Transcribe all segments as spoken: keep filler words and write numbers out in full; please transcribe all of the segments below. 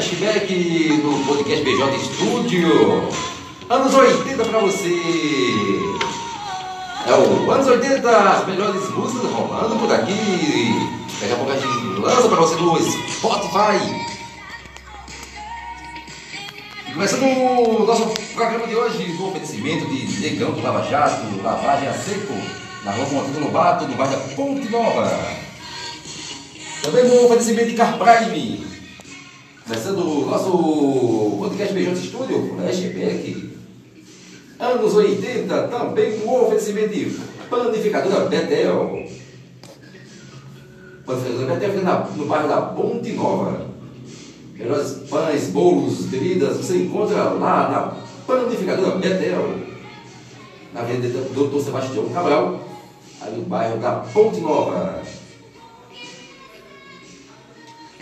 flashback no podcast B J Studio. Anos oitenta pra você. É o anos oitenta, as melhores músicas rolando por aqui. Daqui a pouco a gente lança pra você no Spotify. Começando o nosso programa de hoje com o oferecimento de Negão do Lava Jato, lavagem a seco, na rua Monteiro Lobato, no bairro da Ponte Nova. Também com o oferecimento de CarPrime. Começando o nosso podcast B J Studio, flashback. Anos oitenta, também com o oferecimento de Panificadora Betel. Panificadora Betel fica no bairro da Ponte Nova. Melhores pães, bolos, bebidas, você encontra lá na Panificadora Betel, na Avenida doutor Sebastião Cabral, ali no bairro da Ponte Nova.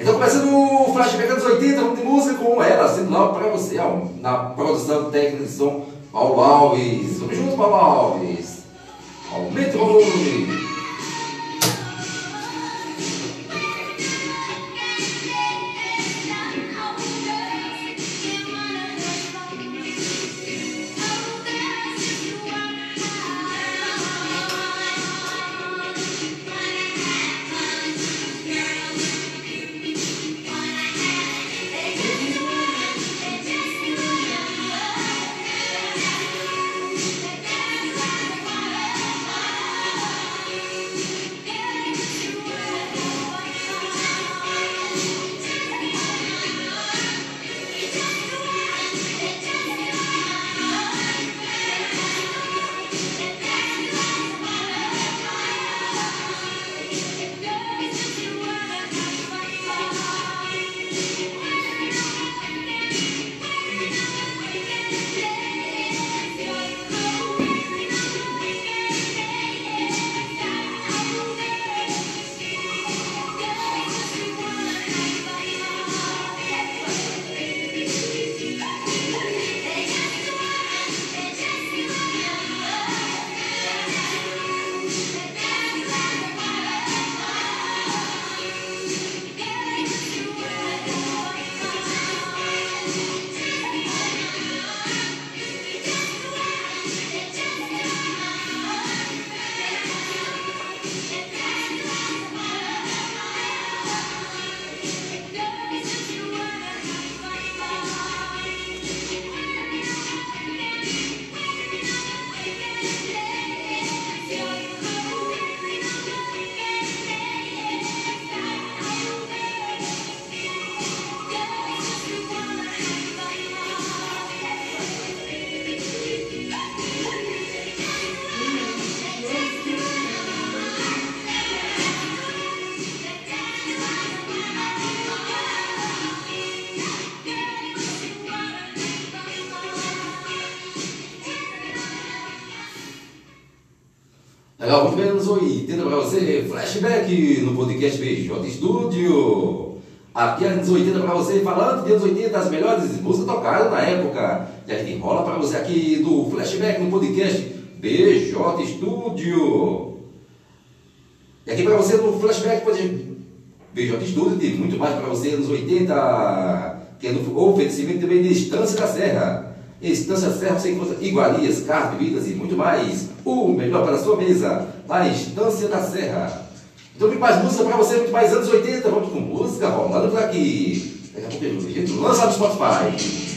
Então, começando o flashback dos oitenta, muito música com ela, sendo lá para você, ó, na produção técnica de som, Paulo Alves. Vamos juntos, Paulo Alves. Aumenta o volume. Legal, muito menos oitenta para você, flashback no podcast B J Studio. Aqui é anos oitenta para você, falando de anos oitenta, as melhores músicas tocadas na época. E a gente rola para você aqui do flashback no podcast B J Studio. E aqui para você no flashback B J Studio tem muito mais para você nos oitenta, que é no oferecimento também de Estância da Serra. Estância Serra, você encontra iguarias, carnes, bebidas e muito mais. O melhor para a sua mesa, na Estância da Serra. Então, muito mais música para você, muito mais anos oitenta. Vamos com música rolando por aqui. Daqui a pouco a gente lança no Spotify. Yes.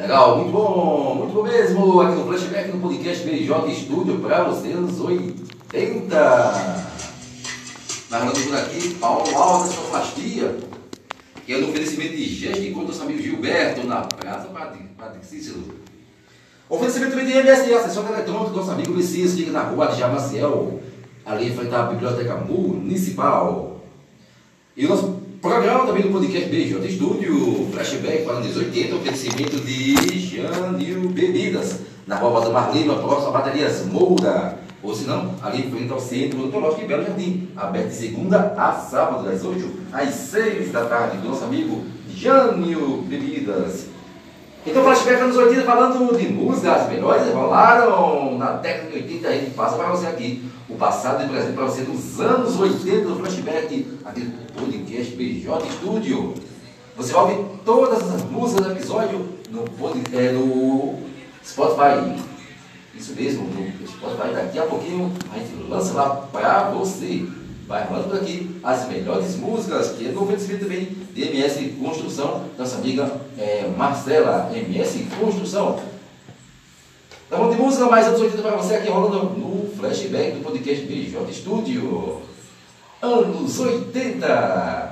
Legal, muito bom, muito bom mesmo. Aqui no Flashback, no podcast B J Studio, para os anos oitenta. Narrando por aqui, Paulo Alves, Sonoplastia, que é no oferecimento de gesto enquanto nosso amigo Gilberto, na Praça Padre, Padre Cícero. Oferecimento também de M S D, a sessão eletrônica do nosso amigo Luiz, fica na rua de Jamaciel, ali em frente à Biblioteca Municipal. E o nosso programa também do podcast B J Estúdio, Flashback para os oitenta, oferecimento de Janil Bebidas, na rua Bota Marlima, próximo à Baterias Moura, ou se não, ali em frente ao Centro Odontológico em Belo Jardim, aberto de segunda a sábado, das oito às seis da tarde, do nosso amigo Janil Bebidas. Então, Flashback nos oitenta, falando de música, as melhores rolaram na década de oitenta, a gente passa para você aqui o passado e o presente para você dos anos oitenta do Flashback, aqui do podcast B J Studio. Você ouve todas as músicas do episódio no, é, no Spotify. Isso mesmo, no Spotify. Daqui a pouquinho a gente lança lá para você. Vai rolando por aqui as melhores músicas, que é no oferecimento também de M S Construção, nossa amiga é, Marcela, M S Construção. Tá bom de música, mais anos oitenta para você aqui rolando no Flashback do podcast B J Studio. Anos oitenta!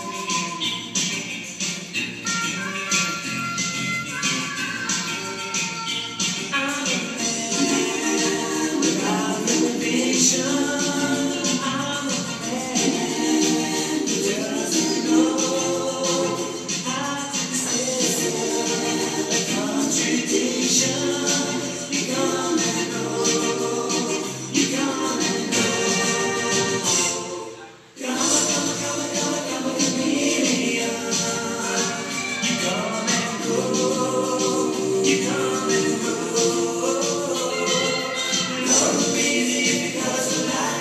Because of that.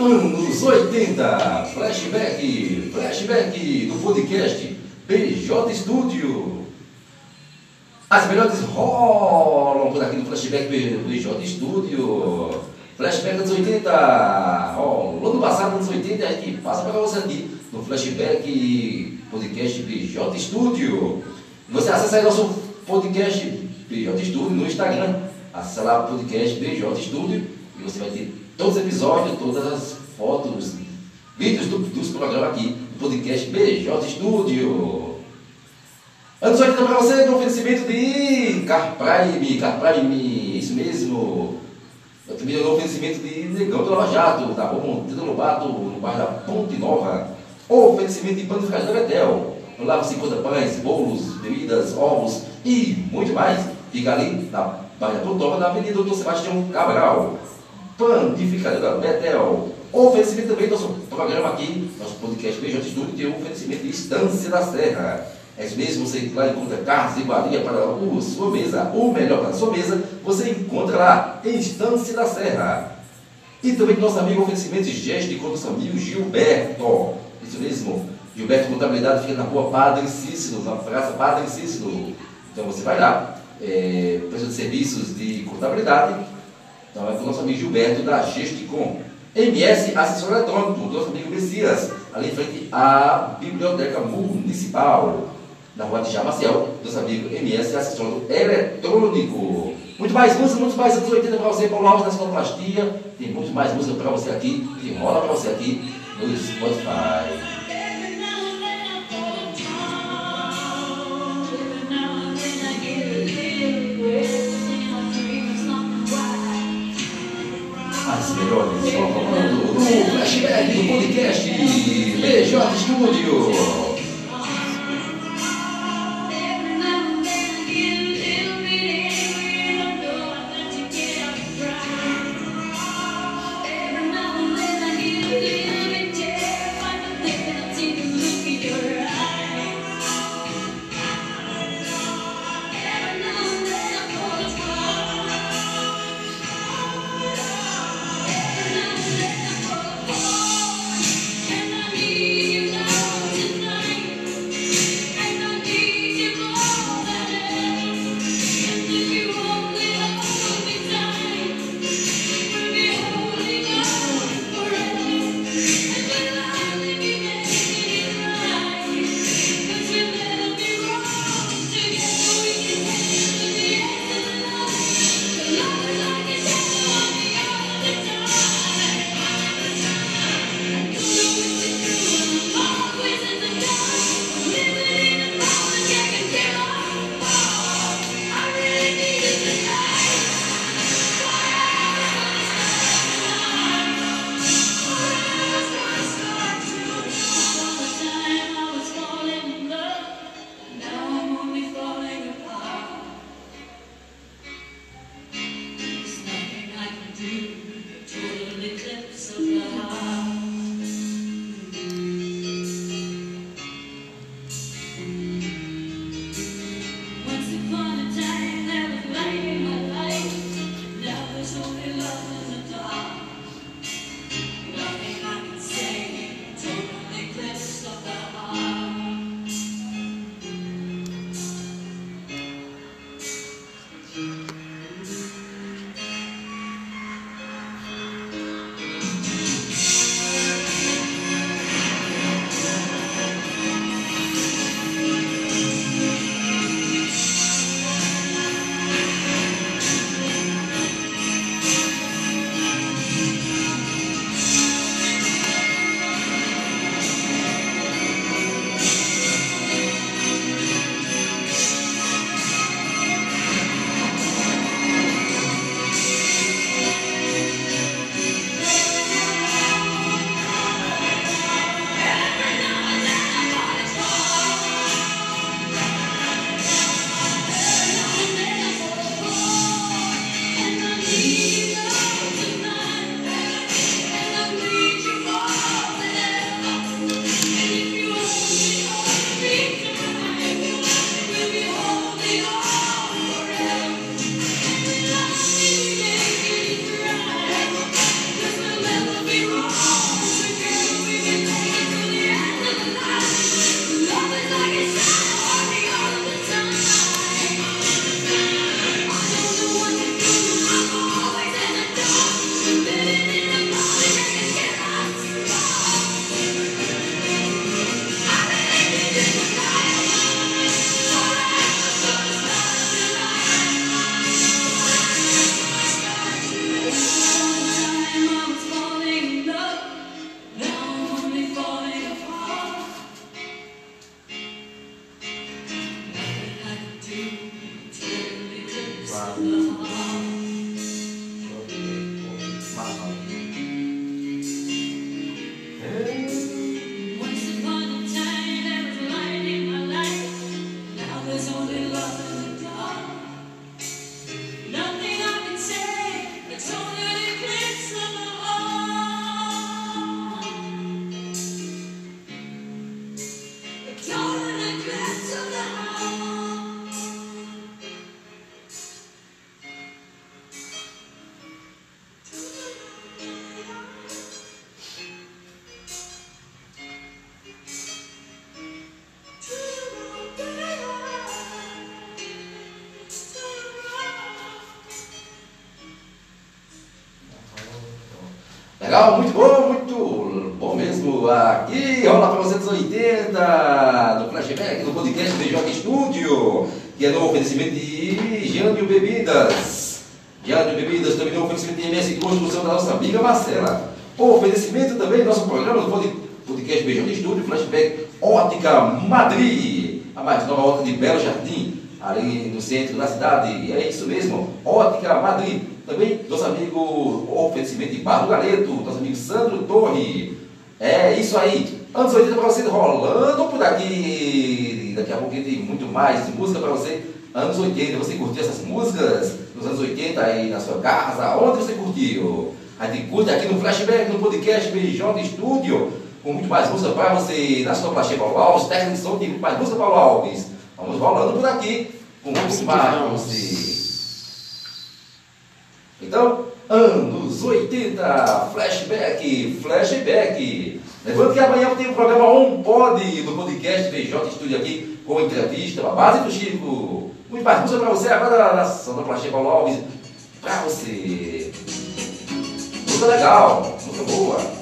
Anos oitenta, flashback, flashback do podcast B J Studio. As melhores rolam por aqui no flashback B J Studio. Flashback anos oitenta, rolando passado anos oitenta, a gente passa para você aqui no flashback podcast B J Studio. Você acessa aí nosso podcast B J Studio no Instagram, acessa lá o podcast B J Studio e você vai ter todos os episódios, todas as fotos, vídeos do, dos programas aqui do podcast B J Studio. Antes de eu para você, um oferecimento de CarPrime, CarPrime, isso mesmo. Eu também dou um oferecimento de Negão do Lava Jato, da Rua Monteiro Lobato, no bairro da Ponte Nova. Ou oferecimento de Panificadora Betel. Lá você encontra pães, bolos, bebidas, ovos e muito mais. Fica ali na bairro da Ponte Nova, na Avenida doutor Sebastião Cabral. Panificadora Betel. Oferecimento também do nosso programa aqui, nosso podcast B J Studio, tem um oferecimento de Estância da Serra. É isso mesmo, você entra lá e encontra carros e iguaria para a sua mesa, ou melhor, para a sua mesa, você encontra lá em Estância da Serra. E também do nosso amigo oferecimento de gesto de condução, amigo Gilberto. Isso mesmo, Gilberto Contabilidade fica na rua Padre Cícero, na praça Padre Cícero. Então você vai lá, é, presta de serviços de contabilidade. Então é com o nosso amigo Gilberto da Gesticom. M S Assessor Eletrônico, do nosso amigo Messias, ali em frente à Biblioteca Municipal, na rua de Jamaciel, do nosso amigo M S Assessor Eletrônico. Muito mais música, muito mais anos oitenta para você, Paulo Alves da Sonoplastia. Tem muito mais música para você aqui, que rola para você aqui no Spotify. Melhores falando no flashback do podcast B J Studio. Tonight. Legal, muito bom, muito bom mesmo. Aqui rola para trezentos e oitenta do flashback do podcast do Ótica Studio, que é no oferecimento de Jânio Bebidas. Jânio Bebidas também no oferecimento de M S Construção da nossa amiga Marcela. Oferecimento também do nosso programa do podcast Beijo no Estúdio, flashback Ótica Madrid, a mais nova ótica de Belo Jardim, ali no centro da cidade. E é isso mesmo, Ótica Madrid. Também nosso amigo, o oferecimento de Barro Galeto, nosso amigo Sandro Torre. É isso aí. Anos oitenta para você, rolando por aqui. Daqui a pouco tem muito mais de música para você. Anos oitenta, você curtiu essas músicas nos anos oitenta aí na sua casa? Onde você curtiu? A gente curte aqui no Flashback, no podcast B J Studio, com muito mais música para você. Na sua playlist, Paulo Alves, técnica de som, tem muito mais música, Paulo Alves. Vamos rolando por aqui com muito mais para você. Então, anos oitenta, flashback, flashback. Lembrando que amanhã tem um programa On Pod do podcast B J Studio aqui, com entrevista, a base do Chico. Muito mais música pra você agora na sonoplastia Paulo Alves. Pra você. Música legal, música boa.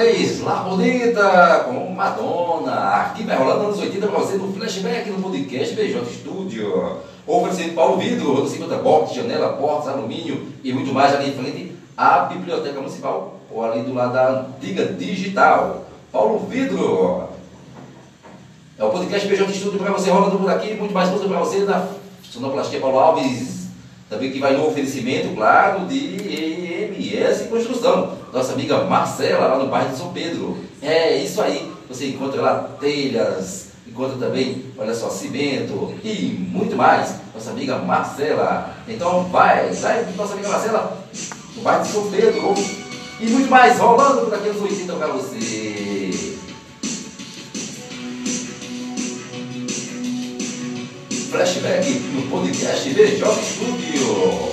vez, La Bonita, com Madonna. Aqui vai rolando anos oitenta para você no flashback no podcast Beijo no Estúdio. Oferecido Paulo Vidro, cinquenta box, janela, portas, alumínio e muito mais ali em frente à Biblioteca Municipal ou ali do lado da antiga Digital. Paulo Vidro. É o podcast Beijo no Estúdio para você rolando por aqui, muito mais coisa para você na sonoplastia Paulo Alves. Também que vai no oferecimento, claro, de M S Construção. Nossa amiga Marcela, lá no bairro de São Pedro. É isso aí. Você encontra lá telhas, encontra também, olha só, cimento e muito mais. Nossa amiga Marcela. Então vai, sai de nossa amiga Marcela, no bairro de São Pedro. E muito mais, rolando por aqui nos oitenta para você. Flashback no podcast B J Studio.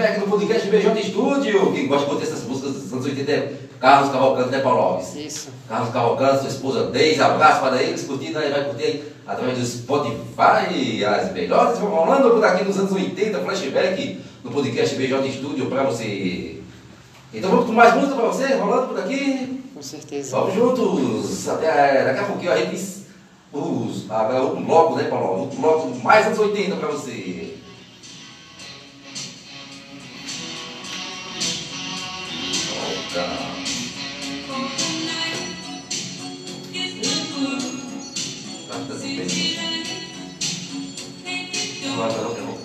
Flashback no podcast B J Studio. Quem gosta de botar essas músicas dos anos oitenta é Carlos Cavalcante, né, Paulo Alves? Isso. Carlos Cavalcante, sua esposa Deise, abraço para eles, curtindo aí, vai curtir aí através do Spotify as melhores. Vamos rolando por aqui nos anos oitenta, flashback no podcast B J Studio para você. Então vamos com mais música para você, rolando por aqui. Com certeza. Vamos juntos. Até daqui a pouquinho aí eles. Os, agora outro bloco, né, Paulo Alves? Outro bloco mais anos oitenta para você. Agora eu vou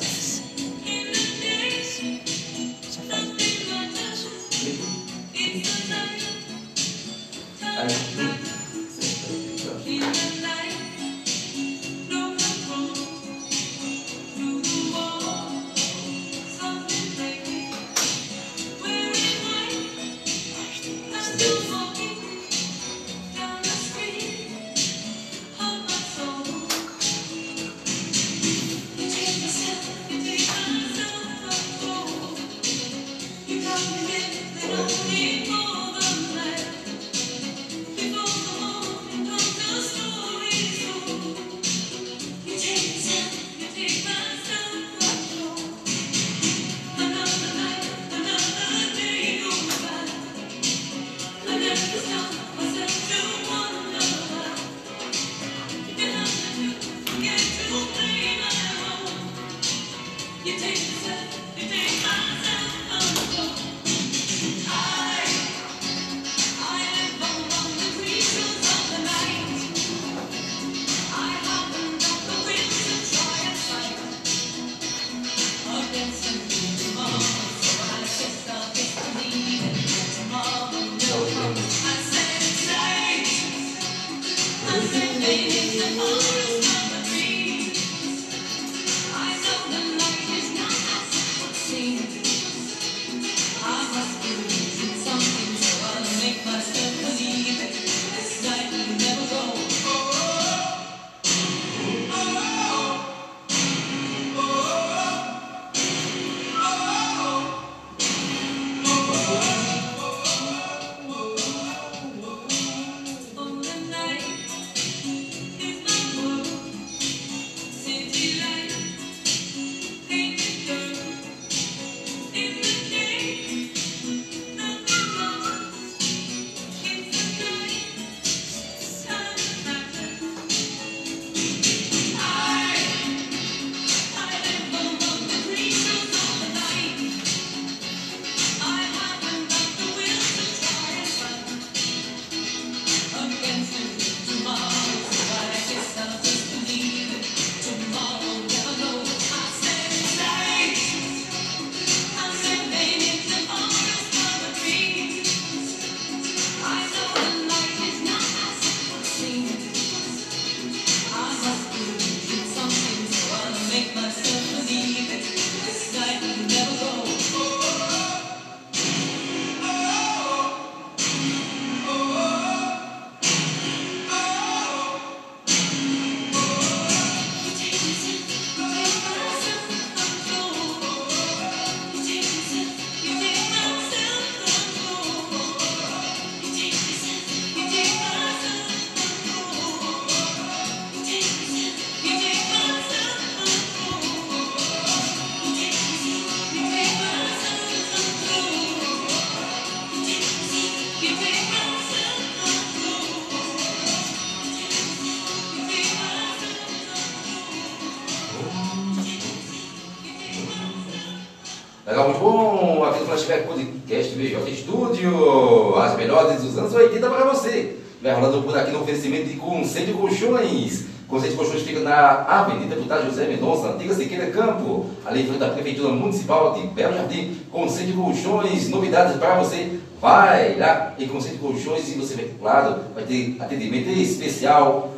Legal, muito bom! Aqui no Flashback Podcast B J Studio, as melhores dos anos oitenta para você. Vai rolando por aqui no oferecimento de Conceito de Colchões. Conceito de Colchões fica na Avenida Deputado José Mendonça, antiga Siqueira Campo, ali junto da Prefeitura Municipal de Belo Jardim. Conceito de Colchões, novidades para você. Vai lá em Conceito de Colchões e você vai claro, vai ter atendimento especial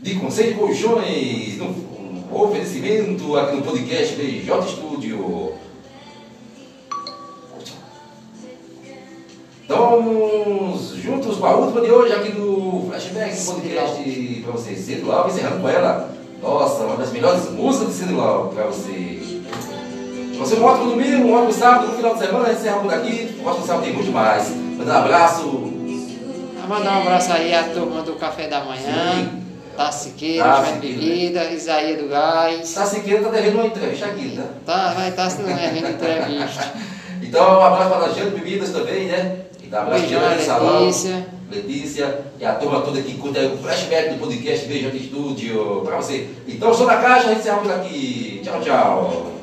de Conceito de Colchões no oferecimento aqui no podcast B J Studio. Então vamos juntos para a última de hoje aqui no Flashback Podcast para vocês. Cedulau, encerrando com ela. Nossa, uma das melhores músicas de Cedulau para você. Você um ótimo domingo, um ótimo sábado, um final de semana, encerra por aqui. Um ótimo sábado tem muito mais. Mandar um abraço. Mandar um abraço aí à turma do Café da Manhã. Sim. Tá Siqueira, tá, faz bebida, né? Isaías do Gás. Tá Siqueira, tá devendo uma entrevista aqui, né? Tá, vai estar tá, devendo entrevista. Então, um abraço para a gente, bebidas também, né? Um abraço Letícia. Letícia e a turma toda que curte o Flashback do podcast Beijo no Estúdio para você. Então, sou da Caixa, encerramos aqui. Tchau, tchau.